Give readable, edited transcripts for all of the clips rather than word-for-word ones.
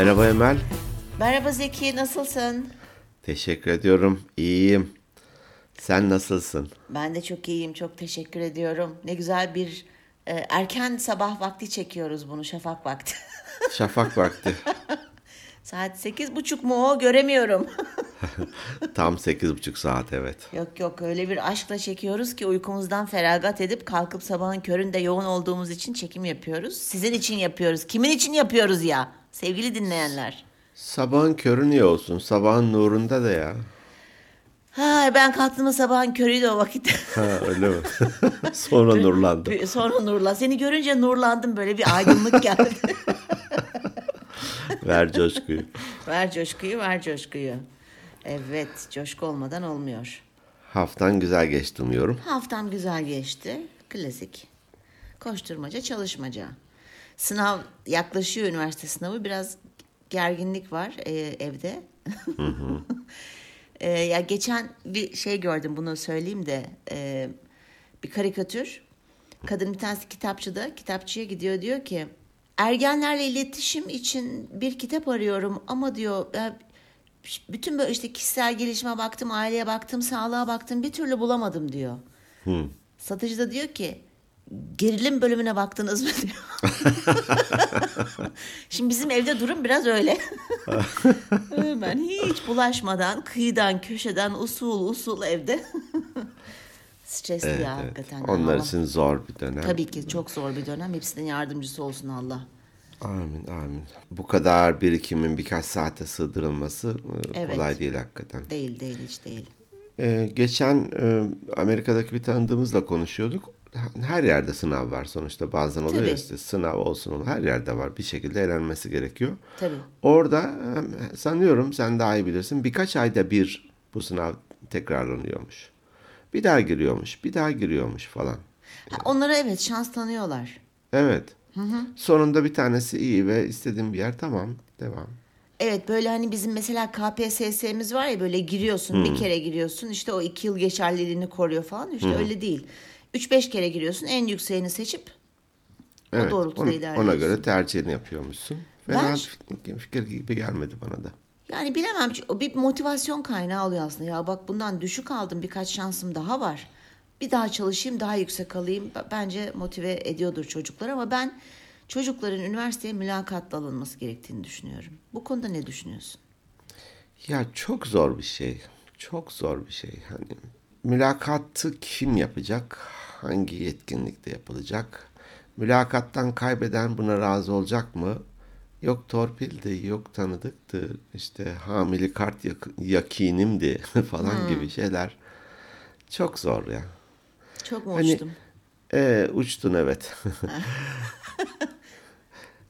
Merhaba Emel. Merhaba Zeki, nasılsın? Teşekkür ediyorum, iyiyim. Sen nasılsın? Ben de çok iyiyim, çok teşekkür ediyorum. Ne güzel bir erken sabah vakti çekiyoruz bunu, şafak vakti. Şafak vakti. Saat 8.30 mu o? Göremiyorum. Tam 8.30 saat, evet. Yok öyle bir aşkla çekiyoruz ki uykumuzdan feragat edip kalkıp sabahın köründe yoğun olduğumuz için çekim yapıyoruz. Sizin için yapıyoruz. Kimin için yapıyoruz ya? Sevgili dinleyenler. Sabahın körü niye olsun? Sabahın nurunda da ya. Ha, ben kalktığımda sabahın körüydü o vakit. Ha, öyle mi? Sonra nurlandım. Sonra nurlandım. Seni görünce nurlandım, böyle bir aydınlık geldi. Ver coşkuyu. Ver coşkuyu. Evet, coşku olmadan olmuyor. Haftan güzel geçti umuyorum. Haftam güzel geçti. Klasik. Koşturmaca, çalışmaca. Sınav yaklaşıyor, üniversite sınavı. Biraz gerginlik var evde. Hı hı. Ya geçen bir şey gördüm, bunu söyleyeyim de. Bir karikatür. Kadın bir tanesi kitapçıya gidiyor, diyor ki ergenlerle iletişim için bir kitap arıyorum ama diyor bütün böyle işte kişisel gelişime baktım, aileye baktım, sağlığa baktım, bir türlü bulamadım diyor. Hmm. Satıcı da diyor ki gerilim bölümüne baktınız mı diyor. Şimdi bizim evde durum biraz öyle. Hemen hiç bulaşmadan kıyıdan köşeden usul evde. Stresli evet, ya hakikaten. Onlar için zor bir dönem. Tabii ki çok zor bir dönem. Hepsinin yardımcısı olsun Allah. Amin. Bu kadar birikimin birkaç saate sığdırılması evet, kolay değil hakikaten. Değil hiç değil. Geçen Amerika'daki bir tanıdığımızla konuşuyorduk. Her yerde sınav var sonuçta, bazen oluyor işte sınav olsun, her yerde var, bir şekilde eğlenmesi gerekiyor. Tabii. Orada sanıyorum sen daha iyi bilirsin, birkaç ayda bir bu sınav tekrarlanıyormuş. Bir daha giriyormuş falan. Ha, onlara evet şans tanıyorlar. Evet. Hı. Sonunda bir tanesi iyi ve istediğim bir yer, tamam, devam. Evet, böyle hani bizim mesela KPSS'miz var ya, böyle giriyorsun bir kere giriyorsun işte o 2 yıl geçerliliğini koruyor falan, işte öyle değil. 3-5 kere giriyorsun, en yükseğini seçip evet, o doğrultuda ilerliyorsun. Ona göre tercihini yapıyormuşsun. Fena fikir gibi gelmedi bana da. Yani bilemem, bir motivasyon kaynağı oluyor aslında. Ya bak, bundan düşük aldım, birkaç şansım daha var. Bir daha çalışayım, daha yüksek alayım. Bence motive ediyordur çocuklar ama ben çocukların üniversiteye mülakatla alınması gerektiğini düşünüyorum. Bu konuda ne düşünüyorsun? Ya çok zor bir şey. Hani mülakatı kim yapacak? Hangi yetkinlikte yapılacak? Mülakattan kaybeden buna razı olacak mı? Yok torpildi, yok tanıdıktı, işte hamili kart yakinimdi falan gibi şeyler. Çok zor ya. Çok mu uçtum? Uçtun evet.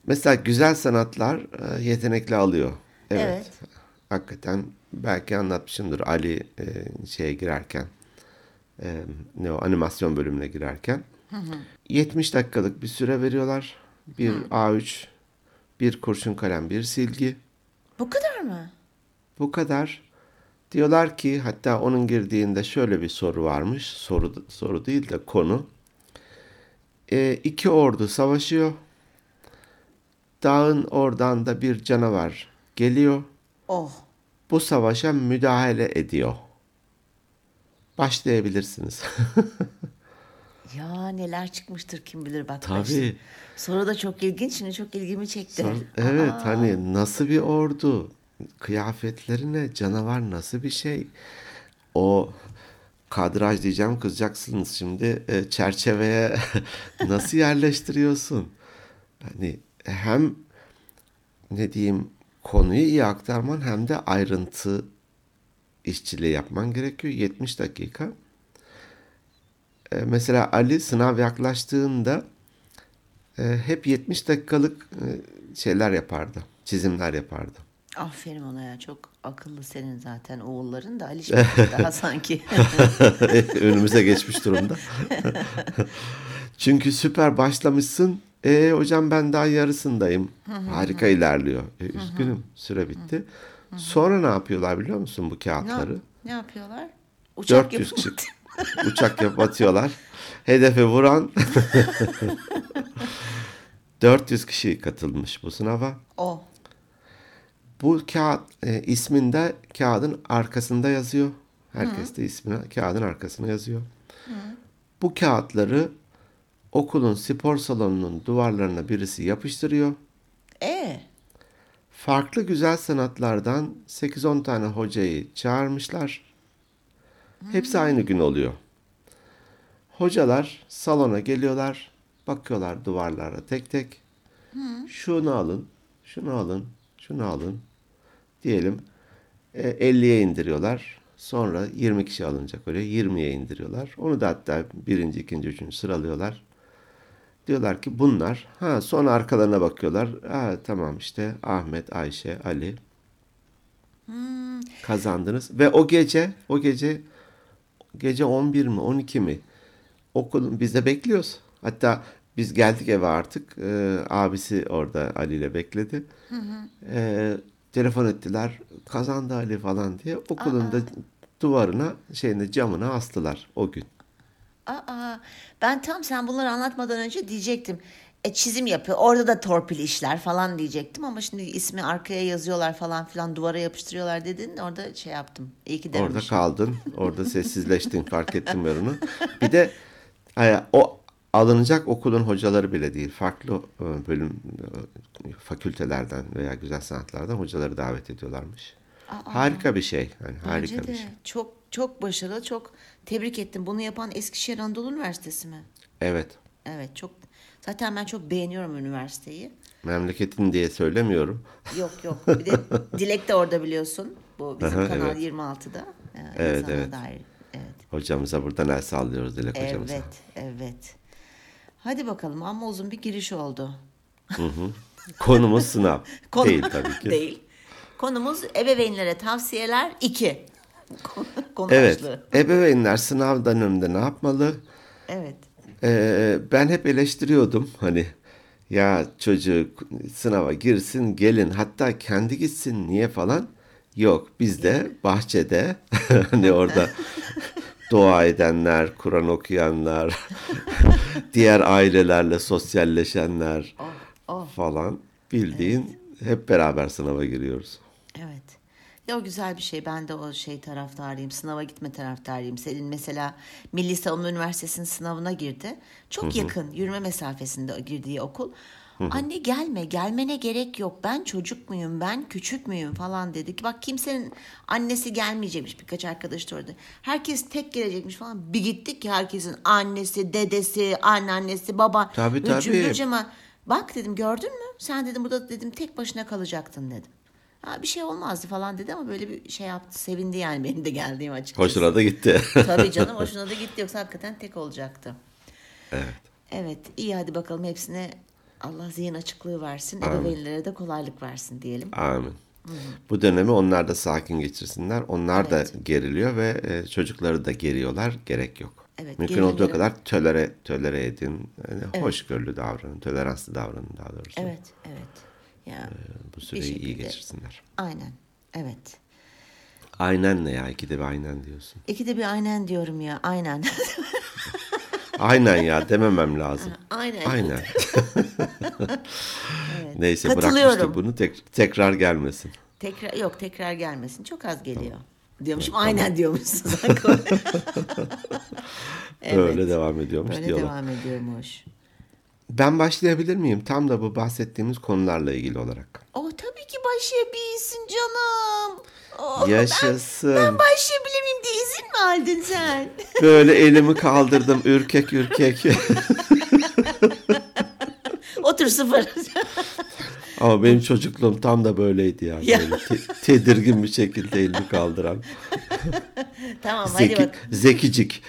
Mesela güzel sanatlar yetenekli alıyor. Evet. Hakikaten belki anlatmışımdır Ali şeye girerken, animasyon bölümüne girerken. Hı. 70 dakikalık bir süre veriyorlar. Bir A3... Bir kurşun kalem, bir silgi. Bu kadar mı? Bu kadar. Diyorlar ki hatta onun girdiğinde şöyle bir soru varmış. Soru değil de konu. 2 ordu savaşıyor. Dağın oradan da bir canavar geliyor. Oh. Bu savaşa müdahale ediyor. Başlayabilirsiniz. Ya neler çıkmıştır kim bilir bak. Tabii. Soru da çok ilginç. Şimdi çok ilgimi çekti. Evet. Aa. Hani nasıl bir ordu? Kıyafetleri ne? Canavar nasıl bir şey? O kadraj diyeceğim, kızacaksınız şimdi. Çerçeveye nasıl yerleştiriyorsun? Hani hem ne diyeyim, konuyu iyi aktarman hem de ayrıntı işçiliği yapman gerekiyor. 70 dakika. Mesela Ali sınav yaklaştığında hep 70 dakikalık şeyler yapardı. Çizimler yapardı. Aferin ona ya. Çok akıllı senin zaten oğulların da. Ali şimdi daha sanki. Önümüze geçmiş durumda. Çünkü süper başlamışsın. Hocam ben daha yarısındayım. Harika ilerliyor. Üzgünüm süre bitti. Sonra ne yapıyorlar biliyor musun bu kağıtları? Ne yapıyorlar? Uçak 400 çıktı. Uçak yapıp atıyorlar. Hedefe vuran 400 kişi katılmış bu sınava. Bu kağıt isminde kağıdın arkasında yazıyor. Herkes de ismini kağıdın arkasına yazıyor. Hı. Bu kağıtları okulun spor salonunun duvarlarına birisi yapıştırıyor. Farklı güzel sanatlardan 8-10 tane hocayı çağırmışlar. Hepsi aynı gün oluyor. Hocalar salona geliyorlar. Bakıyorlar duvarlara tek tek. Şunu alın, şunu alın, şunu alın. Diyelim 50'ye indiriyorlar. Sonra 20 kişi alınacak öyle. 20'ye indiriyorlar. Onu da hatta 1. 2. 3. sıralıyorlar. Diyorlar ki bunlar. Sonra arkalarına bakıyorlar. Tamam işte Ahmet, Ayşe, Ali. Kazandınız. Ve o gece 11 mi 12 mi okulun biz de bekliyoruz. Hatta biz geldik eve artık. Abisi orada Ali ile bekledi. Telefon ettiler. Kazandı Ali falan diye. Okulun da duvarına camına astılar o gün. Ben tam sen bunları anlatmadan önce diyecektim. Çizim yapıyor. Orada da torpil işler falan diyecektim ama şimdi ismi arkaya yazıyorlar falan filan duvara yapıştırıyorlar dedin. Orada yaptım. İyi ki dememişim. Orada kaldın. Orada sessizleştin. Fark ettim ben onu. Bir de o alınacak okulun hocaları bile değil. Farklı bölüm fakültelerden veya güzel sanatlardan hocaları davet ediyorlarmış. Harika bir şey. Harika bir şey. Çok çok başarılı. Çok tebrik ettim. Bunu yapan Eskişehir Anadolu Üniversitesi mi? Evet. Çok. Zaten ben çok beğeniyorum üniversiteyi. Memleketin diye söylemiyorum. Yok. Bir de Dilek de orada biliyorsun. Bu bizim Kanal 26'da. Evet. Dair. Evet. Hocamıza buradan el sallıyoruz Dilek hocamıza. Evet. Hadi bakalım ama uzun bir giriş oldu. Konumuz sınav. Değil tabii ki. Değil. Konumuz ebeveynlere tavsiyeler 2. Konu başlığı. Ebeveynler sınav döneminde ne yapmalı? Evet. Ben hep eleştiriyordum ya çocuk sınava girsin gelin hatta kendi gitsin niye falan. Yok biz de bahçede orada dua edenler, Kur'an okuyanlar, diğer ailelerle sosyalleşenler falan bildiğin hep beraber sınava giriyoruz. Evet. O güzel bir şey. Ben de o taraftarıyım. Sınava gitme taraftarıyım. Selin mesela Milli Savunma Üniversitesi'nin sınavına girdi. Çok yakın yürüme mesafesinde girdiği okul. Anne gelmene gerek yok. Ben çocuk muyum? Ben küçük müyüm? Falan dedik. Bak kimsenin annesi gelmeyecekmiş. Birkaç arkadaş da orada. Herkes tek gelecekmiş falan. Bir gittik ki herkesin annesi, dedesi, anneannesi, baba. Tabii. Bak dedim gördün mü? Sen dedim burada tek başına kalacaktın dedim. Bir şey olmazdı falan dedi ama böyle bir yaptı. Sevindi benim de geldiğim açıkçası. Hoşuna da gitti. Tabii canım hoşuna da gitti. Yoksa hakikaten tek olacaktı. Evet iyi hadi bakalım hepsine Allah zihin açıklığı versin. Ebeveynlere de kolaylık versin diyelim. Amin. Hı-hı. Bu dönemi onlar da sakin geçirsinler. Onlar da geriliyor ve çocukları da geriyorlar. Gerek yok. Evet, mümkün olduğu kadar tölere edin. Hoşgörülü davranın. Toleranslı davranın daha doğrusu. Evet. Ya, bu süreyi iyi geçirsinler. Aynen. Evet. Aynen ne ya? 2'de bir aynen diyorsun. 2'de bir aynen diyorum ya. Aynen. Aynen ya dememem lazım. Aynen. Evet. Neyse bırakmıştık bunu tekrar gelmesin. Tekrar gelmesin. Çok az geliyor. Tamam. Diyormuşum aynen diyormuşsun. Evet. Öyle devam ediyormuş. Böyle devam ediyormuş. Ben başlayabilir miyim? Tam da bu bahsettiğimiz konularla ilgili olarak. Tabii ki başlayabilirsin canım. Yaşasın. Ben başlayabilir miyim diye izin mi aldın sen? Böyle elimi kaldırdım ürkek. Otur 0. Ama benim çocukluğum tam da böyleydi yani. Ya. Böyle tedirgin bir şekilde elimi kaldıran. Tamam hadi bak. Zekicik.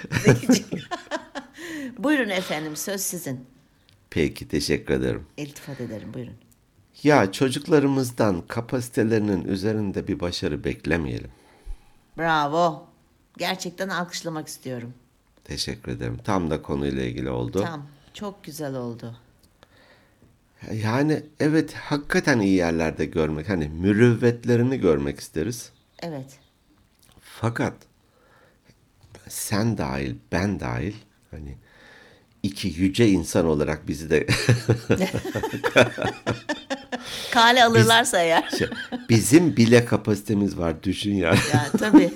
Buyurun efendim söz sizin. Peki teşekkür ederim. İltifat ederim buyurun. Ya çocuklarımızdan kapasitelerinin üzerinde bir başarı beklemeyelim. Bravo. Gerçekten alkışlamak istiyorum. Teşekkür ederim. Tam da konuyla ilgili oldu. Tam. Çok güzel oldu. Yani evet hakikaten iyi yerlerde görmek. Mürüvvetlerini görmek isteriz. Evet. Fakat sen dahil ben dahil 2 yüce insan olarak bizi de Kale alırlarsa eğer. Bizim bile kapasitemiz var. Düşün yani. Yani tabii.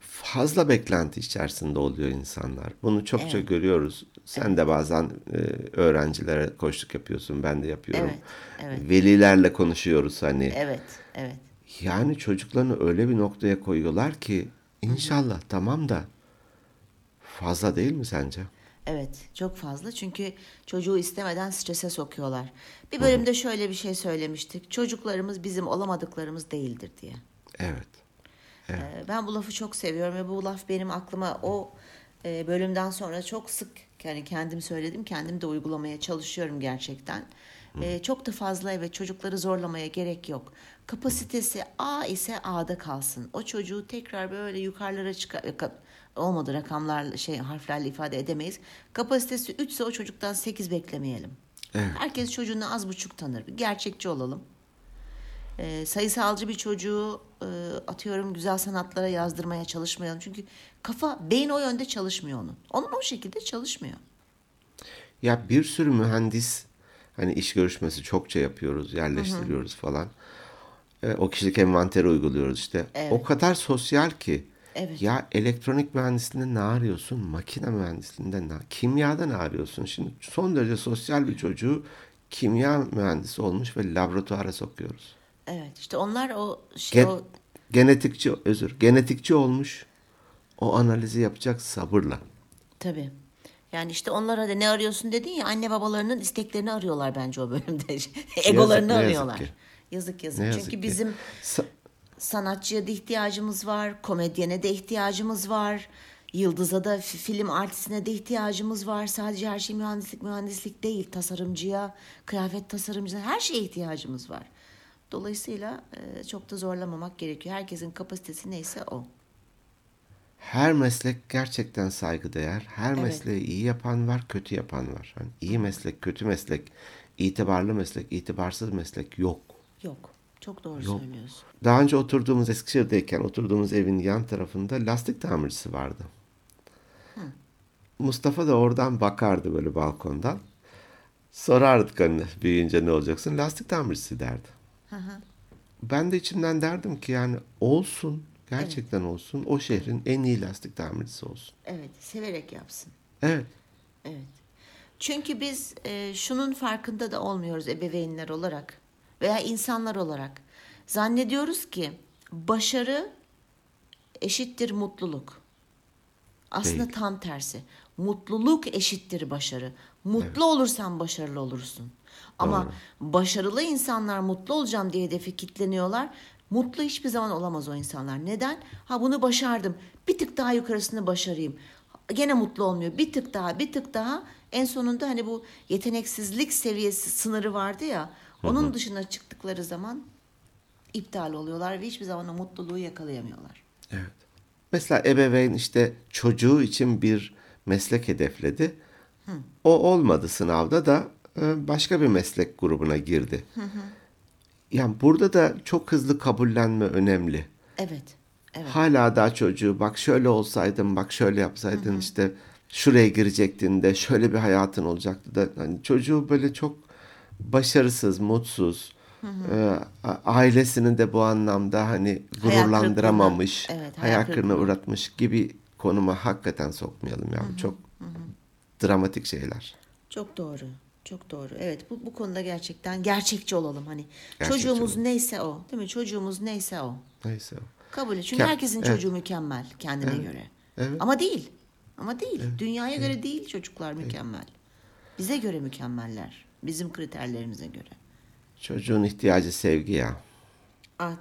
Fazla beklenti içerisinde oluyor insanlar. Bunu çokça görüyoruz. Sen de bazen öğrencilere koçluk yapıyorsun. Ben de yapıyorum. Evet. Velilerle konuşuyoruz hani. Evet. Yani çocuklarını öyle bir noktaya koyuyorlar ki inşallah tamam da fazla değil mi sence? Evet, çok fazla. Çünkü çocuğu istemeden strese sokuyorlar. Bir bölümde şöyle bir şey söylemiştik. Çocuklarımız bizim olamadıklarımız değildir diye. Evet. Ben bu lafı çok seviyorum ve bu laf benim aklıma o bölümden sonra çok sık, yani kendim söyledim, kendim de uygulamaya çalışıyorum gerçekten. Çok da fazla çocukları zorlamaya gerek yok. Kapasitesi A ise A'da kalsın. O çocuğu tekrar böyle yukarılara olmadı rakamlarla harflerle ifade edemeyiz. Kapasitesi 3 ise o çocuktan 8 beklemeyelim. Evet. Herkes çocuğunu az buçuk tanır. Gerçekçi olalım. Sayısalcı bir çocuğu atıyorum güzel sanatlara yazdırmaya çalışmayalım. Çünkü beyin o yönde çalışmıyor onun. Onun o şekilde çalışmıyor. Ya bir sürü mühendis, hani iş görüşmesi çokça yapıyoruz, yerleştiriyoruz falan. O kişilik envanteri uyguluyoruz işte. Evet. O kadar sosyal ki. Evet. Ya elektronik mühendisliğinde ne arıyorsun? Makine mühendisliğinde kimyada ne arıyorsun? Şimdi son derece sosyal bir çocuğu kimya mühendisi olmuş ve laboratuvara sokuyoruz. Evet, işte onlar o genetikçi olmuş. O analizi yapacak sabırla. Tabii. Yani işte onlara da ne arıyorsun dedin ya, anne babalarının isteklerini arıyorlar bence o bölümde. Egolarını arıyorlar. Yazık. Çünkü bizim sanatçıya da ihtiyacımız var, komedyene de ihtiyacımız var, yıldıza da, film artistine de ihtiyacımız var. Sadece her şey mühendislik değil, tasarımcıya, kıyafet tasarımcısına, her şeye ihtiyacımız var. Dolayısıyla çok da zorlamamak gerekiyor. Herkesin kapasitesi neyse o. Her meslek gerçekten saygıdeğer. Her mesleği iyi yapan var, kötü yapan var. Yani iyi meslek, kötü meslek, itibarlı meslek, itibarsız meslek yok. Yok. Çok doğru söylüyorsun. Daha önce Eskişehir'deyken oturduğumuz evin yan tarafında lastik tamircisi vardı. Mustafa da oradan bakardı böyle balkondan. Sorardık hani büyüyünce ne olacaksın? Lastik tamircisi derdi. Ben de içimden derdim ki yani olsun. Gerçekten olsun. O şehrin en iyi lastik tamircisi olsun. Evet. Severek yapsın. Evet. Çünkü biz şunun farkında da olmuyoruz ebeveynler olarak veya insanlar olarak. Zannediyoruz ki başarı eşittir mutluluk. Aslında tam tersi. Mutluluk eşittir başarı. Mutlu olursan başarılı olursun. Ama başarılı insanlar mutlu olacağım diye hedefe kilitleniyorlar. Mutlu hiçbir zaman olamaz o insanlar. Neden? Bunu başardım. Bir tık daha yukarısını başarayım. Gene mutlu olmuyor. Bir tık daha. En sonunda hani bu yeteneksizlik seviyesi sınırı vardı ya. Onun dışına çıktıkları zaman iptal oluyorlar ve hiçbir zaman o mutluluğu yakalayamıyorlar. Evet. Mesela ebeveyn işte çocuğu için bir meslek hedefledi. O olmadı, sınavda da başka bir meslek grubuna girdi. Yani burada da çok hızlı kabullenme önemli. Evet. Hala daha çocuğu bak şöyle olsaydın, bak şöyle yapsaydın işte şuraya girecektin de şöyle bir hayatın olacaktı da. Yani çocuğu böyle çok başarısız, mutsuz, ailesini de bu anlamda hani gururlandıramamış, hayal kırıklığına uğratmış gibi konuma hakikaten sokmayalım yani. Çok dramatik şeyler. Çok doğru. Evet, bu konuda gerçekten gerçekçi olalım hani. Çocuğumuz neyse o, değil mi? Çocuğumuz neyse o. Kabul et. Çünkü herkesin çocuğu mükemmel kendine göre. Evet. Ama değil. Evet. Dünyaya göre değil çocuklar mükemmel. Bize göre mükemmeller. Bizim kriterlerimize göre. Çocuğun ihtiyacı sevgi ya.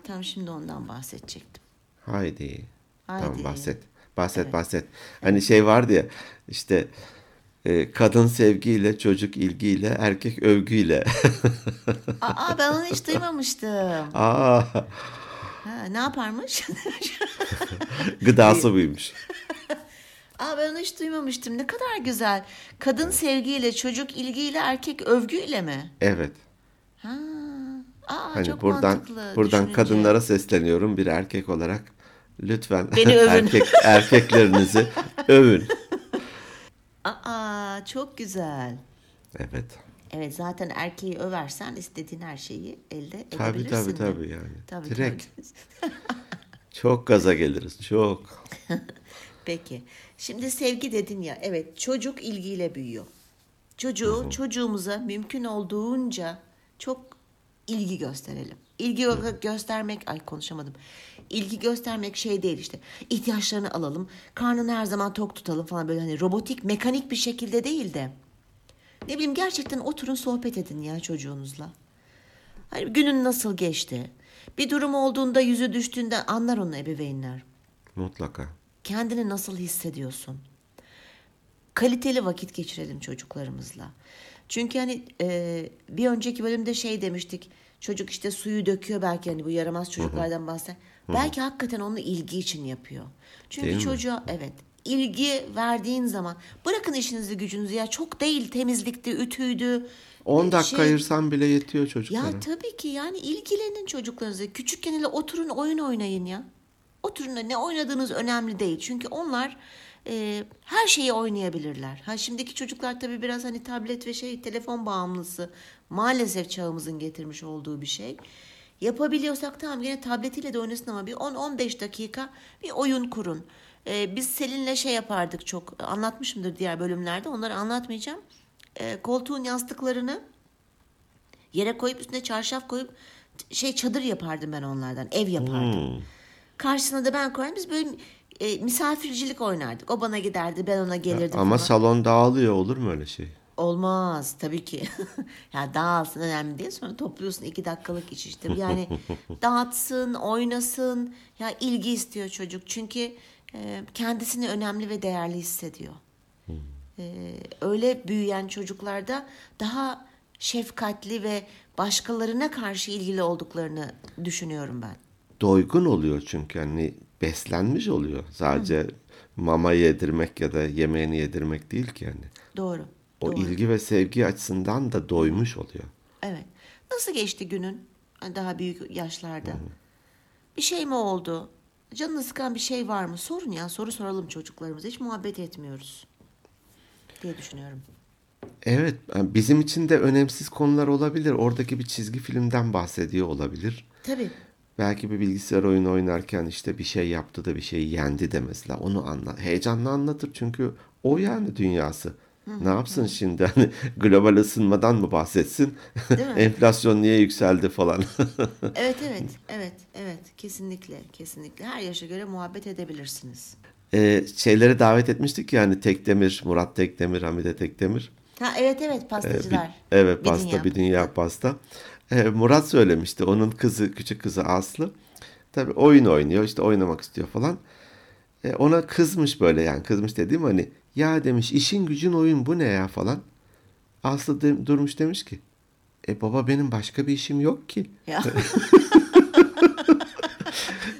Tam şimdi ondan bahsedecektim. Haydi. Tamam, bahset. Hani vardı ya işte kadın sevgiyle, çocuk ilgiyle, erkek övgüyle. Ben onu hiç duymamıştım. Ne yaparmış? Gıdası buymuş. Ben onu hiç duymamıştım. Ne kadar güzel. Kadın sevgiyle, çocuk ilgiyle, erkek övgüyle mi? Evet. Hani çok mantıklı. Buradan kadınlara sesleniyorum bir erkek olarak. Lütfen beni övün. Erkeklerinizi övün. Çok güzel. Evet. Evet, zaten erkeği översen istediğin her şeyi elde edebilirsin. Tabii yani. Tabii, direkt. Tabii. Çok gaza geliriz, çok. Peki. Şimdi sevgi dedin ya. Evet, çocuk ilgiyle büyüyor. Çocuğumuza mümkün olduğunca çok ilgi gösterelim. İlgi göstermek, İlgi göstermek şey değil işte. İhtiyaçlarını alalım, karnını her zaman tok tutalım falan, böyle hani robotik, mekanik bir şekilde değil de. Ne bileyim, gerçekten oturun sohbet edin ya çocuğunuzla. Hani günün nasıl geçti? Bir durum olduğunda, yüzü düştüğünde anlar onu ebeveynler. Mutlaka. Kendini nasıl hissediyorsun? Kaliteli vakit geçirelim çocuklarımızla. Çünkü hani bir önceki bölümde şey demiştik. Çocuk işte suyu döküyor, belki hani bu yaramaz çocuklardan bahsediyor. Belki hakikaten onu ilgi için yapıyor. Çünkü değil çocuğa mi? Evet, ilgi verdiğin zaman, bırakın işinizi gücünüzü ya, çok değil temizlikti, ütüydü. 10 dakika ayırsan bile yetiyor çocuklara. Ya tabii ki, yani ilgilenin çocuklarınızla. Küçükken hele oturun oyun oynayın ya. Oturun da ne oynadığınız önemli değil. Çünkü onlar her şeyi oynayabilirler. Ha, şimdiki çocuklar tabii biraz hani tablet ve telefon bağımlısı. Maalesef çağımızın getirmiş olduğu bir şey. Yapabiliyorsak tamam, yine tabletiyle de oynasın ama bir 10-15 dakika bir oyun kurun. Biz Selin'le yapardık çok. Anlatmışımdır diğer bölümlerde. Onları anlatmayacağım. Koltuğun yastıklarını yere koyup üstüne çarşaf koyup çadır yapardım ben onlardan. Ev yapardım. Karşısına da ben koyardım. Biz böyle misafircilik oynardık. O bana giderdi, ben ona gelirdim. Ya, ama salon dağılıyor, olur mu öyle şey? Olmaz tabii ki. Ya dağılsın, önemli değil. Sonra topluyorsun 2 dakikalık iş işte. Yani dağıtsın, oynasın. Ya ilgi istiyor çocuk. Çünkü kendisini önemli ve değerli hissediyor. Öyle büyüyen çocuklarda daha şefkatli ve başkalarına karşı ilgili olduklarını düşünüyorum ben. Doygun oluyor çünkü, hani beslenmiş oluyor. Sadece mama yedirmek ya da yemeğini yedirmek değil ki yani. Doğru. O ilgi ve sevgi açısından da doymuş oluyor. Evet. Nasıl geçti günün daha büyük yaşlarda? Bir şey mi oldu? Canını sıkan bir şey var mı? Sorun ya, soru soralım çocuklarımıza. Hiç muhabbet etmiyoruz diye düşünüyorum. Evet, bizim için de önemsiz konular olabilir. Oradaki bir çizgi filmden bahsediyor olabilir. Tabii. Belki bir bilgisayar oyunu oynarken işte bir şey yaptı da bir şeyi yendi de mesela, onu heyecanla anlatır. Çünkü o yani dünyası. Ne yapsın şimdi? Hani global ısınmadan mı bahsetsin? Enflasyon niye yükseldi falan. Evet. Kesinlikle. Her yaşa göre muhabbet edebilirsiniz. Şeylere davet etmiştik yani, Tekdemir, Murat Tekdemir, Hamide Tekdemir. Ha evet, pastacılar. Bir dünya pasta. Murat söylemişti, onun kızı, küçük kızı Aslı. Tabii oyun oynuyor işte, oynamak istiyor falan. Ona kızmış böyle, yani kızmış dediğim hani, ya demiş, işin gücün oyun, bu ne ya falan. Aslı durmuş demiş ki, baba benim başka bir işim yok ki. Ya.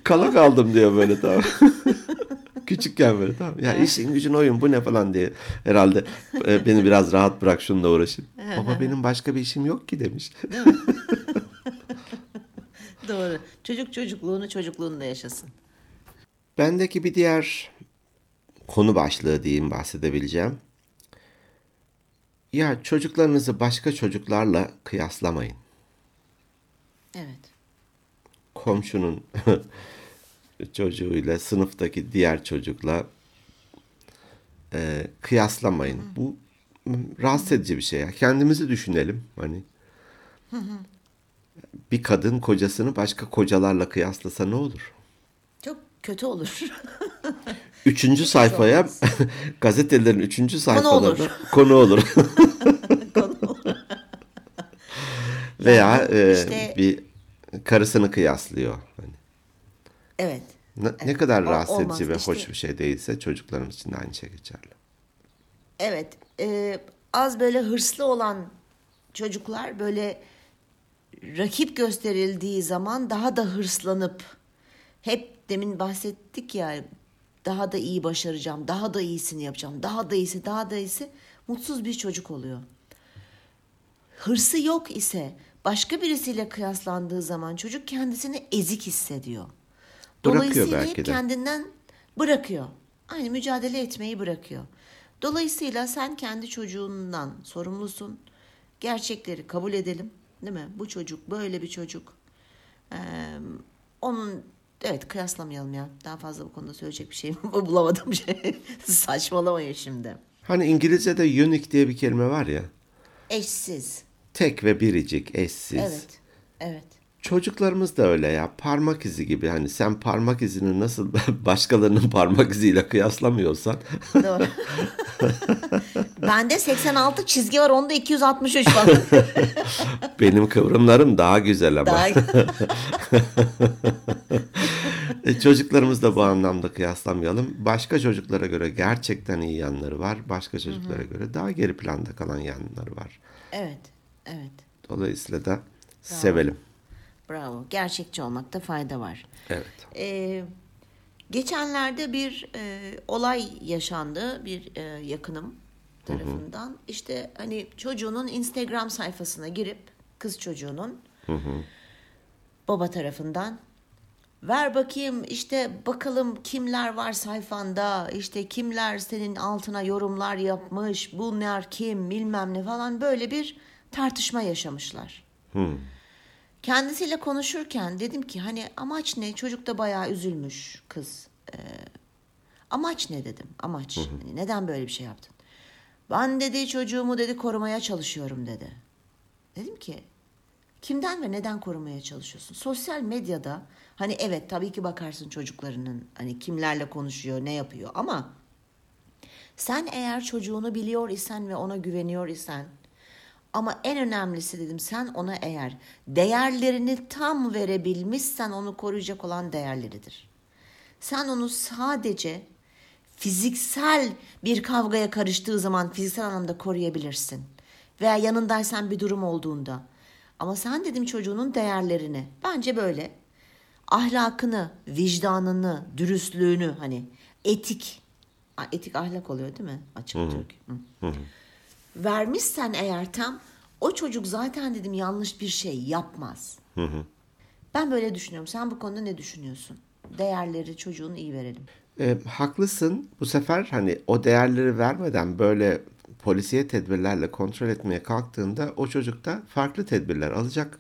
Kala kaldım diyor böyle, tamam. Küçükken böyle, tamam. Ya işin gücün oyun, bu ne falan diye herhalde beni biraz rahat bırak, şununla uğraşın. Baba benim başka bir işim yok ki demiş. Doğru. Çocuk çocukluğunda yaşasın. Bendeki bir diğer konu başlığı diyeyim, bahsedebileceğim. Ya çocuklarınızı başka çocuklarla kıyaslamayın. Evet. Komşunun çocuğuyla, sınıftaki diğer çocukla kıyaslamayın. Bu rahatsız edici bir şey ya. Kendimizi düşünelim hani. Bir kadın kocasını başka kocalarla kıyaslasa ne olur? Çok kötü olur. 3. sayfaya gazetelerin 3. sayfalarına konu olur. Veya işte, karısını kıyaslıyor. Hani. Evet. Ne kadar rahatsız edici ve hoş bir şey değilse, çocuklarımız için de aynı şey geçerli. Evet. Az böyle hırslı olan çocuklar böyle rakip gösterildiği zaman daha da hırslanıp, hep demin bahsettik ya, daha da iyi başaracağım, daha da iyisini yapacağım, daha da iyisi, mutsuz bir çocuk oluyor. Hırsı yok ise başka birisiyle kıyaslandığı zaman çocuk kendisini ezik hissediyor. Dolayısıyla hep kendinden bırakıyor. Aynı mücadele etmeyi bırakıyor. Dolayısıyla sen kendi çocuğundan sorumlusun. gerçekleri kabul edelim, değil mi? Bu çocuk böyle bir çocuk. Onun evet kıyaslamayalım ya. Daha fazla bu konuda söyleyecek bir şey bulamadım. Saçmalamayın şimdi. Hani İngilizce'de unique diye bir kelime var ya. Eşsiz. Tek ve biricik, eşsiz. Evet, evet. Çocuklarımız da öyle ya, parmak izi gibi. Hani sen parmak izini nasıl başkalarının parmak iziyle kıyaslamıyorsan. Doğru. Bende 86 çizgi var, onda 263 var. Benim kıvrımlarım daha güzel ama. Daha... Çocuklarımız da bu anlamda kıyaslamayalım. Başka çocuklara göre gerçekten iyi yanları var. Başka çocuklara göre daha geri planda kalan yanları var. Evet, evet. Dolayısıyla da bravo, sevelim. Bravo. Gerçekçi olmakta fayda var. Evet. Geçenlerde bir olay yaşandı bir yakınım tarafından. Hı-hı. İşte hani çocuğunun Instagram sayfasına girip kız çocuğunun Hı-hı. baba tarafından ver bakayım işte bakalım kimler var sayfanda, işte kimler senin altına yorumlar yapmış, bunlar kim bilmem ne falan, böyle bir tartışma yaşamışlar. Hı. Kendisiyle konuşurken dedim ki hani amaç ne? Çocuk da bayağı üzülmüş kız. Amaç ne dedim, amaç. Hı hı. Hani neden böyle bir şey yaptın? Ben dedi çocuğumu dedi korumaya çalışıyorum dedi. Dedim ki kimden ve neden korumaya çalışıyorsun? Sosyal medyada hani evet tabii ki bakarsın çocuklarının hani kimlerle konuşuyor, ne yapıyor, ama sen eğer çocuğunu biliyor isen ve ona güveniyor isen, ama en önemlisi dedim sen ona eğer değerlerini tam verebilmişsen onu koruyacak olan değerleridir. Sen onu sadece fiziksel bir kavgaya karıştığı zaman fiziksel anlamda koruyabilirsin. Veya yanındaysan bir durum olduğunda. Ama sen dedim çocuğunun değerlerini, bence böyle ahlakını, vicdanını, dürüstlüğünü, hani etik ahlak oluyor değil mi? Açık Türk. Vermişsen eğer tam, o çocuk zaten dedim yanlış bir şey yapmaz. Hı hı. Ben böyle düşünüyorum. Sen bu konuda ne düşünüyorsun? Değerleri çocuğun iyi verelim. Haklısın. Bu sefer hani o değerleri vermeden böyle polisiye tedbirlerle kontrol etmeye kalktığında o çocuk da farklı tedbirler alacak.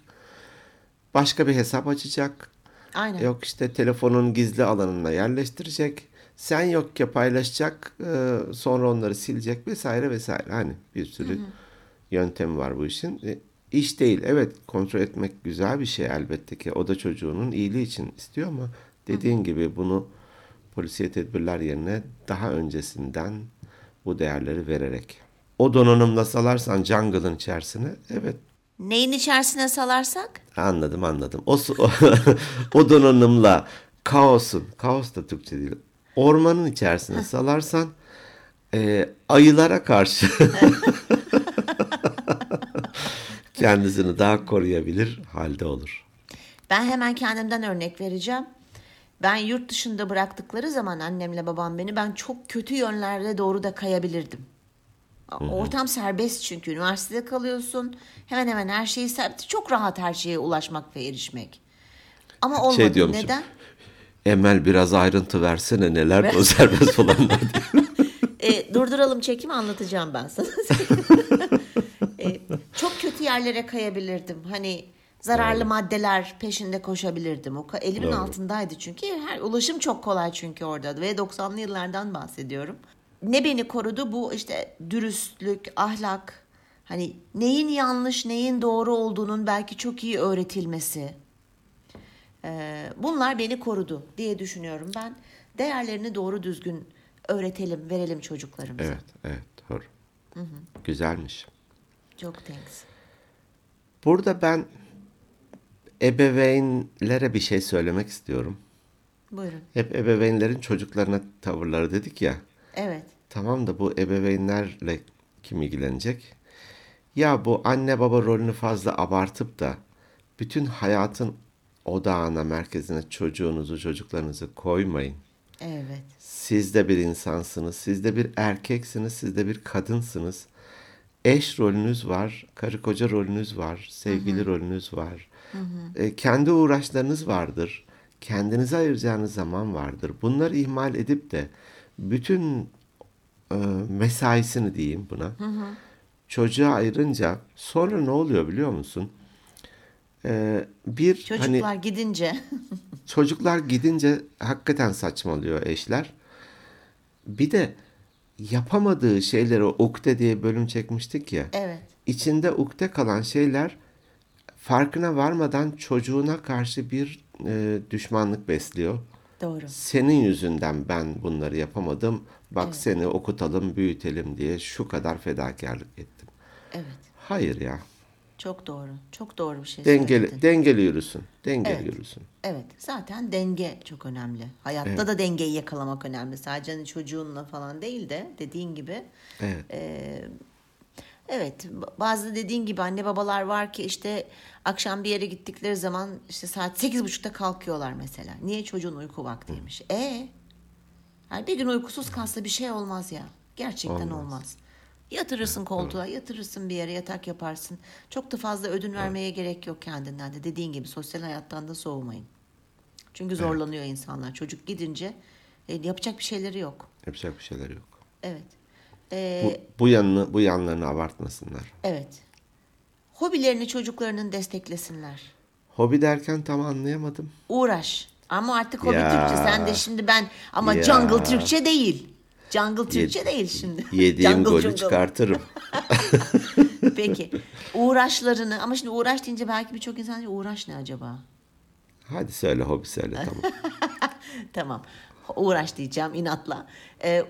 Başka bir hesap açacak. Aynen. Yok işte telefonun gizli alanına yerleştirecek. Sen yok ki paylaşacak, sonra onları silecek vesaire vesaire. Hani bir sürü yöntemi var bu işin. İş değil. Evet, kontrol etmek güzel bir şey elbette ki. O da çocuğunun iyiliği için istiyor ama dediğin gibi bunu polisiye tedbirler yerine daha öncesinden bu değerleri vererek. O donanımla salarsan jungle'ın içerisine, evet. Neyin içerisine salarsak? Anladım. O donanımla kaosun, kaos da Türkçe değil. Ormanın içerisine salarsan ayılara karşı kendisini daha koruyabilir halde olur. Ben hemen kendimden örnek vereceğim. Ben yurt dışında bıraktıkları zaman annemle babam beni, ben çok kötü yönlerde doğru da kayabilirdim. Ortam serbest çünkü üniversitede kalıyorsun. Hemen hemen her şeyi serbest. Çok rahat her şeye ulaşmak ve erişmek. Ama olmadı. Neden? Emel biraz ayrıntı versene, neler evet. O serbest olanlar diye. Durduralım çekimi, anlatacağım ben sana. Çok kötü yerlere kayabilirdim. Hani zararlı maddeler peşinde koşabilirdim. O elimin altındaydı çünkü. Ulaşım çok kolay çünkü orada. Ve 90'lı yıllardan bahsediyorum. Ne beni korudu? Bu işte dürüstlük, ahlak. Hani neyin yanlış, neyin doğru olduğunun belki çok iyi öğretilmesi. Bunlar beni korudu diye düşünüyorum ben. Değerlerini doğru düzgün öğretelim, verelim çocuklarımıza. Evet, doğru. Hı-hı. Güzelmiş. Çok thanks. Burada ben ebeveynlere bir şey söylemek istiyorum. Buyurun. Hep ebeveynlerin çocuklarına tavırları dedik ya. Evet. Tamam da bu ebeveynlerle kim ilgilenecek? Ya bu anne baba rolünü fazla abartıp da bütün hayatın odağına, merkezine çocuğunuzu, çocuklarınızı koymayın. Evet. Siz de bir insansınız, siz de bir erkeksiniz, siz de bir kadınsınız. Eş rolünüz var, karı koca rolünüz var, sevgili Hı-hı. rolünüz var. Hı-hı. Kendi uğraşlarınız vardır. Kendinize ayıracağınız zaman vardır. Bunları ihmal edip de bütün mesaisini diyeyim buna. Hı-hı. çocuğa ayırınca sonra ne oluyor biliyor musun? Çocuklar hani, gidince. Çocuklar gidince hakikaten saçmalıyor eşler. Bir de yapamadığı şeyleri ukde diye bölüm çekmiştik ya. Evet. İçinde ukde kalan şeyler farkına varmadan çocuğuna karşı bir düşmanlık besliyor. Doğru. Senin yüzünden ben bunları yapamadım. Bak evet. Seni okutalım, büyütelim diye şu kadar fedakarlık ettim. Evet. Hayır ya. Çok doğru. Çok doğru bir şey söyledin. Dengeli yürüsün. Dengeli evet. Yürüsün. Evet. Zaten denge çok önemli. Hayatta evet. Da dengeyi yakalamak önemli. Sadece çocuğunla falan değil de dediğin gibi. Evet. Evet. Bazı dediğin gibi anne babalar var ki işte akşam bir yere gittikleri zaman işte saat 8.30'da kalkıyorlar mesela. Niye? Çocuğun uyku vaktiymiş. Yani bir gün uykusuz kalsa bir şey olmaz ya. Gerçekten olmaz. Yatırırsın koltuğa, yatırırsın bir yere, yatak yaparsın. Çok da fazla ödün vermeye gerek yok kendinden de. Dediğin gibi sosyal hayattan da soğumayın. Çünkü zorlanıyor insanlar. Çocuk gidince yapacak bir şeyleri yok. Yapacak bir şeyleri yok. Evet. Bu yanlarını abartmasınlar. Evet. Hobilerini çocuklarının desteklesinler. Hobi derken tam anlayamadım. Uğraş. Ama artık hobi Türkçe. Sen de şimdi Jungle Türkçe değil. Jungle Türkçe değil şimdi. Yediğim golü çıkartırım. Peki. Uğraşlarını ama şimdi uğraş deyince belki birçok insan diyor uğraş ne acaba? Hadi söyle hobi söyle tamam. Tamam. Uğraş diyeceğim inatla.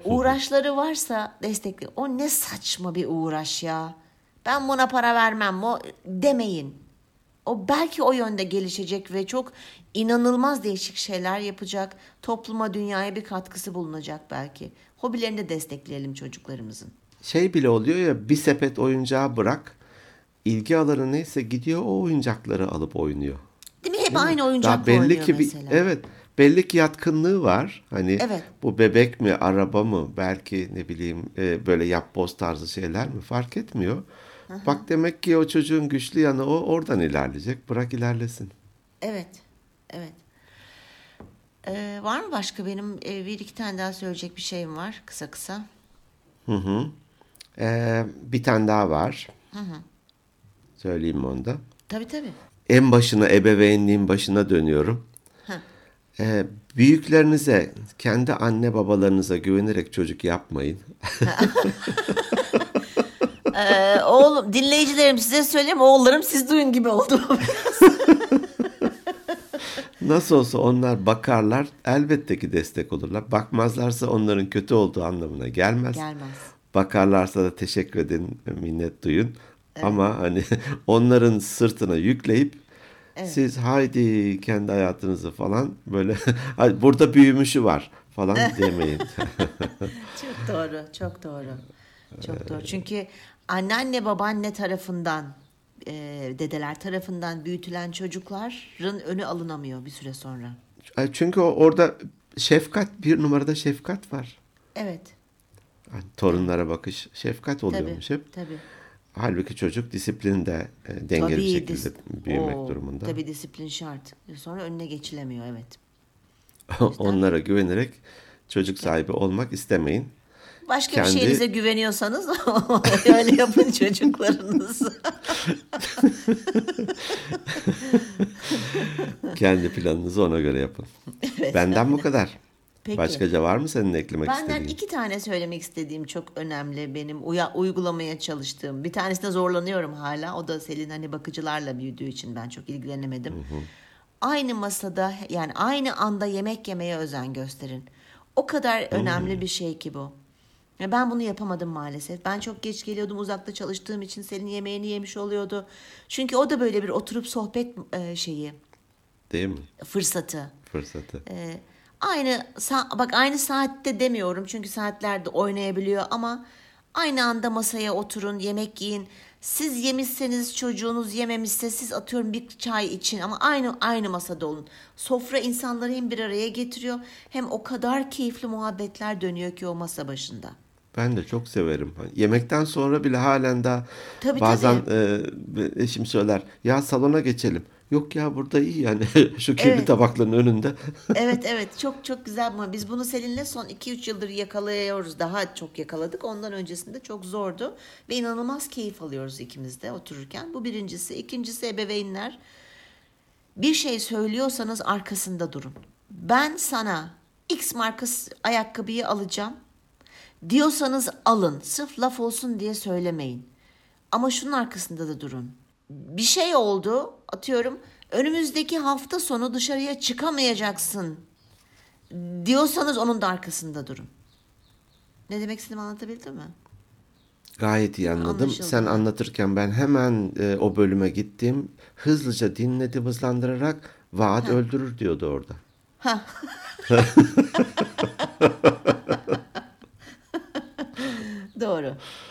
Uğraşları varsa destekle. O ne saçma bir uğraş ya. Ben buna para vermem o demeyin. O belki o yönde gelişecek ve çok inanılmaz değişik şeyler yapacak. Topluma, dünyaya bir katkısı bulunacak belki. Hobilerini de destekleyelim çocuklarımızın. Şey bile oluyor ya, bir sepet oyuncağı bırak. İlgi alanı neyse gidiyor o oyuncakları alıp oynuyor. Değil mi? Hep değil aynı mi? Oyuncakla belli oynuyor ki mesela. Evet. Belli ki yatkınlığı var. Hani bu bebek mi, araba mı, belki ne bileyim böyle yapboz tarzı şeyler mi fark etmiyor. Aha. Bak demek ki o çocuğun güçlü yanı o, oradan ilerleyecek. Bırak ilerlesin. Evet. Var mı başka? Benim bir iki tane daha söyleyecek bir şeyim var kısa. Hı. Bir tane daha var. Hı. Söyleyeyim mi onu da? Tabii. En başına, ebeveynliğin başına dönüyorum. Büyüklerinize, kendi anne babalarınıza güvenerek çocuk yapmayın. Oğlum, dinleyicilerim size söyleyeyim, oğullarım siz duyun gibi oldu. Nasıl olsa onlar bakarlar, elbette ki destek olurlar. Bakmazlarsa onların kötü olduğu anlamına gelmez. Bakarlarsa da teşekkür edin, minnet duyun. Evet. Ama hani onların sırtına yükleyip siz haydi kendi hayatınızı falan böyle burada büyümüşü var falan demeyin. Çok doğru. Çok doğru. Çünkü anneanne babaanne tarafından, dedeler tarafından büyütülen çocukların önü alınamıyor bir süre sonra. Çünkü orada şefkat, bir numarada şefkat var. Evet. Yani torunlara bakış şefkat oluyormuş hep. Tabii. Halbuki çocuk disiplin de dengeli bir şekilde büyümek durumunda. Tabii disiplin şart. Sonra önüne geçilemiyor evet. Onlara güvenerek çocuk sahibi olmak istemeyin. Başka bir şeyinize güveniyorsanız öyle yapın çocuklarınızı. Kendi planınızı ona göre yapın. Evet, benden bu kadar. Peki. Başkaca var mı senin eklemek istediğin? Benden 2 tane söylemek istediğim çok önemli. Benim uygulamaya çalıştığım. Bir tanesinde zorlanıyorum hala. O da Selin bakıcılarla büyüdüğü için ben çok ilgilenemedim. Hı-hı. Aynı masada aynı anda yemek yemeye özen gösterin. O kadar önemli bir şey ki bu. Ben bunu yapamadım maalesef. Ben çok geç geliyordum, uzakta çalıştığım için Selin yemeğini yemiş oluyordu. Çünkü o da böyle bir oturup sohbet şeyi. Değil mi? Fırsatı. Aynı saatte demiyorum çünkü saatlerde oynayabiliyor ama aynı anda masaya oturun, yemek yiyin. Siz yemişseniz, çocuğunuz yememişse siz atıyorum bir çay için ama aynı masada olun. Sofra insanları hem bir araya getiriyor hem o kadar keyifli muhabbetler dönüyor ki o masa başında. Ben de çok severim. Yemekten sonra bile halen daha bazen eşim söyler ya salona geçelim. Yok ya, burada iyi yani şu kirli tabakların önünde. evet çok güzel ama biz bunu Selin'le son 2-3 yıldır yakalıyoruz. Daha çok yakaladık. Ondan öncesinde çok zordu ve inanılmaz keyif alıyoruz ikimiz de otururken. Bu birincisi. İkincisi, ebeveynler, bir şey söylüyorsanız arkasında durun. Ben sana X markası ayakkabıyı alacağım diyorsanız alın. Sırf laf olsun diye söylemeyin. Ama şunun arkasında da durun. Bir şey oldu, atıyorum önümüzdeki hafta sonu dışarıya çıkamayacaksın diyorsanız onun da arkasında durun. Ne demek istediğimi anlatabildim mi? Gayet iyi anladım. Anlaşıldı. Sen anlatırken ben hemen o bölüme gittim. Hızlıca dinledim, hızlandırarak vaat öldürür diyordu orada.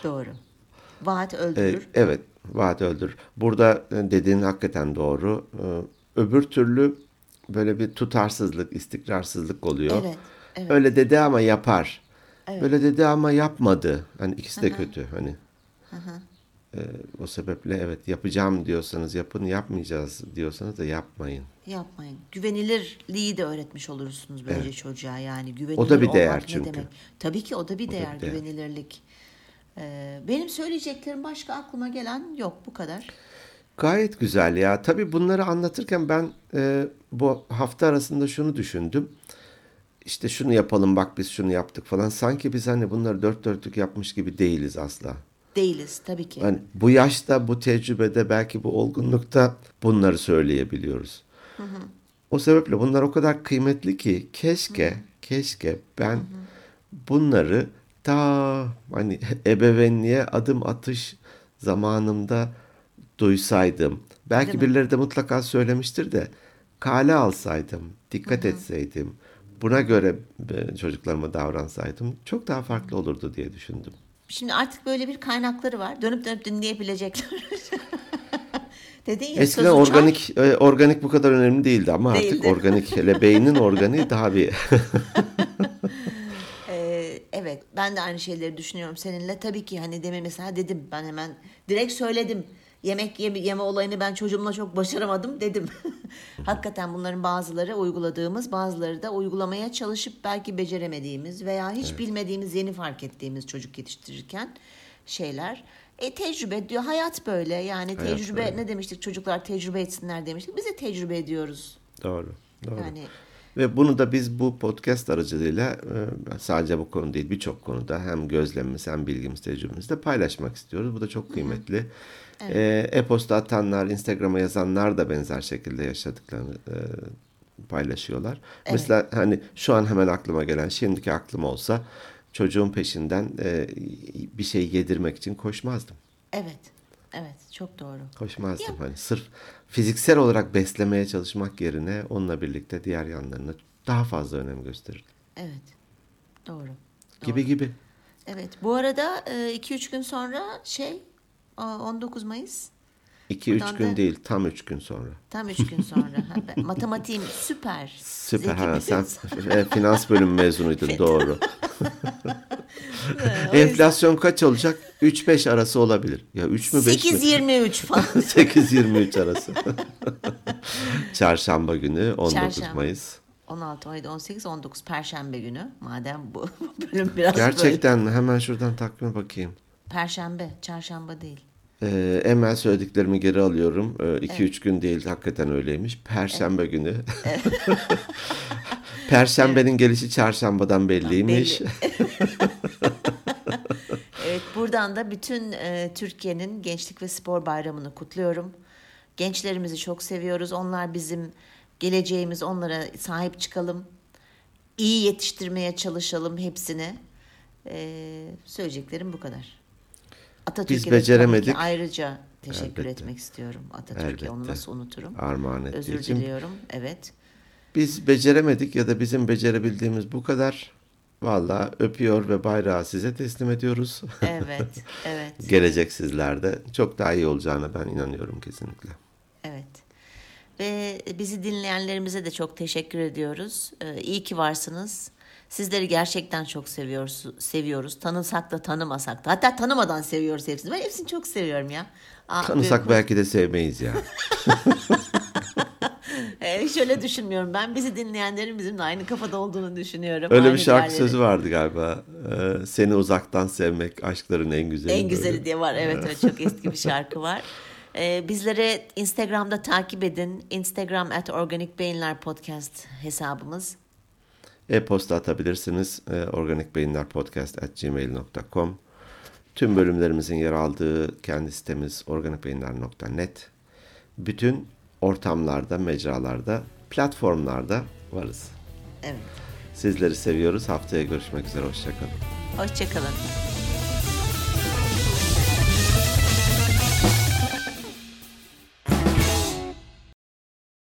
Doğru. Vaat öldürür. Evet. Vaat öldür. Burada dediğin hakikaten doğru. Öbür türlü böyle bir tutarsızlık, istikrarsızlık oluyor. Evet. Öyle dedi ama yapar. Evet. Böyle dedi ama yapmadı. Hani ikisi de kötü. Hani o sebeple yapacağım diyorsanız yapın, yapmayacağız diyorsanız da yapmayın. Yapmayın. Güvenilirliği de öğretmiş olursunuz böylece çocuğa yani. Güvenilir o da bir değer çünkü. Demek? Tabii ki o da bir değer. Güvenilirlik. Benim söyleyeceklerim başka aklıma gelen yok, bu kadar. Gayet güzel ya. Tabii bunları anlatırken ben bu hafta arasında şunu düşündüm. İşte şunu yapalım, bak biz şunu yaptık falan. Sanki biz hani bunları dört dörtlük yapmış gibi değiliz asla. Değiliz tabii ki. Yani bu yaşta, bu tecrübede, belki bu olgunlukta bunları söyleyebiliyoruz. Hı hı. O sebeple bunlar o kadar kıymetli ki keşke ben bunları ta hani ebeveynliğe adım atış zamanımda duysaydım. Belki birileri de mutlaka söylemiştir de kale alsaydım, dikkat etseydim, buna göre çocuklarıma davransaydım çok daha farklı olurdu diye düşündüm. Şimdi artık böyle bir kaynakları var. Dönüp dinleyebilecekler. Dedin ya, eskiden organik bu kadar önemli değildi ama artık organik, hele beynin organiği daha bir... Evet, ben de aynı şeyleri düşünüyorum seninle. Tabii ki hani demin mesela dedim, ben hemen direkt söyledim. Yemek yeme olayını ben çocuğumla çok başaramadım dedim. Hakikaten bunların bazıları uyguladığımız, bazıları da uygulamaya çalışıp belki beceremediğimiz veya hiç bilmediğimiz, yeni fark ettiğimiz çocuk yetiştirirken şeyler. Tecrübe diyor, hayat böyle yani, tecrübe ne demiştik, çocuklar tecrübe etsinler demiştik. Biz de tecrübe ediyoruz. Doğru. Yani... Ve bunu da biz bu podcast aracılığıyla sadece bu konu değil, birçok konuda hem gözlemimiz hem bilgimiz, tecrübemizi de paylaşmak istiyoruz. Bu da çok kıymetli. E-posta atanlar, Instagram'a yazanlar da benzer şekilde yaşadıklarını paylaşıyorlar. Evet. Mesela hani şu an hemen aklıma gelen, şimdiki aklım olsa çocuğun peşinden bir şey yedirmek için koşmazdım. Evet, çok doğru. Koşmazdım hani. Sırf fiziksel olarak beslemeye çalışmak yerine onunla birlikte diğer yanlarına daha fazla önem gösterirdim. Evet. Doğru. Gibi. Evet. Bu arada 2-3 gün sonra 19 Mayıs. 2-3 gün değil, tam 3 gün sonra. Tam 3 gün sonra. Matematiğim süper. Süper. Sen finans bölümü mezunuydun. Doğru. Enflasyon kaç olacak? 3-5 arası olabilir. Ya 3 mü 5 mi? 8-23 falan. 8-23 arası. Çarşamba günü 19 Mayıs. 16, 17, 18, 19 Perşembe günü. Madem bu bölüm biraz gerçekten böyle. Hemen şuradan takvime bakayım. Perşembe, çarşamba değil. Hemen söylediklerimi geri alıyorum. 2-3 gün değil, hakikaten öyleymiş. Perşembe günü. Perşembenin gelişi çarşambadan belliymiş. Evet, buradan da bütün Türkiye'nin Gençlik ve Spor Bayramı'nı kutluyorum. Gençlerimizi çok seviyoruz. Onlar bizim geleceğimiz. Onlara sahip çıkalım. İyi yetiştirmeye çalışalım hepsini. Söyleyeceklerim bu kadar. Biz beceremedik. Ayrıca teşekkür etmek istiyorum Atatürk'e. Onu nasıl unuturum? Armağan ettiği için. Özür diliyorum. Evet. Biz beceremedik ya da bizim becerebildiğimiz bu kadar. Vallahi öpüyor ve bayrağı size teslim ediyoruz. Evet. Gelecek sizlerde çok daha iyi olacağına ben inanıyorum kesinlikle. Evet. Ve bizi dinleyenlerimize de çok teşekkür ediyoruz. İyi ki varsınız. Sizleri gerçekten çok seviyoruz. Tanısak da tanımasak da. Hatta tanımadan seviyoruz hepsini. Ben hepsini çok seviyorum ya. Tanısak belki de sevmeyiz ya. Şöyle düşünmüyorum ben. Bizi dinleyenlerin bizimle aynı kafada olduğunu düşünüyorum. Öyle bir şarkı sözü vardı galiba. Seni uzaktan sevmek aşkların en güzeli. En güzeli böyle diye var. Evet, çok eski bir şarkı var. Bizlere Instagram'da takip edin. Instagram @Organik Beyinler Podcast hesabımız. E-posta atabilirsiniz. organikbeyinlerpodcast@gmail.com. Tüm bölümlerimizin yer aldığı kendi sitemiz organikbeyinler.net. Bütün ortamlarda, mecralarda, platformlarda varız. Evet. Sizleri seviyoruz. Haftaya görüşmek üzere. Hoşçakalın. Hoşçakalın.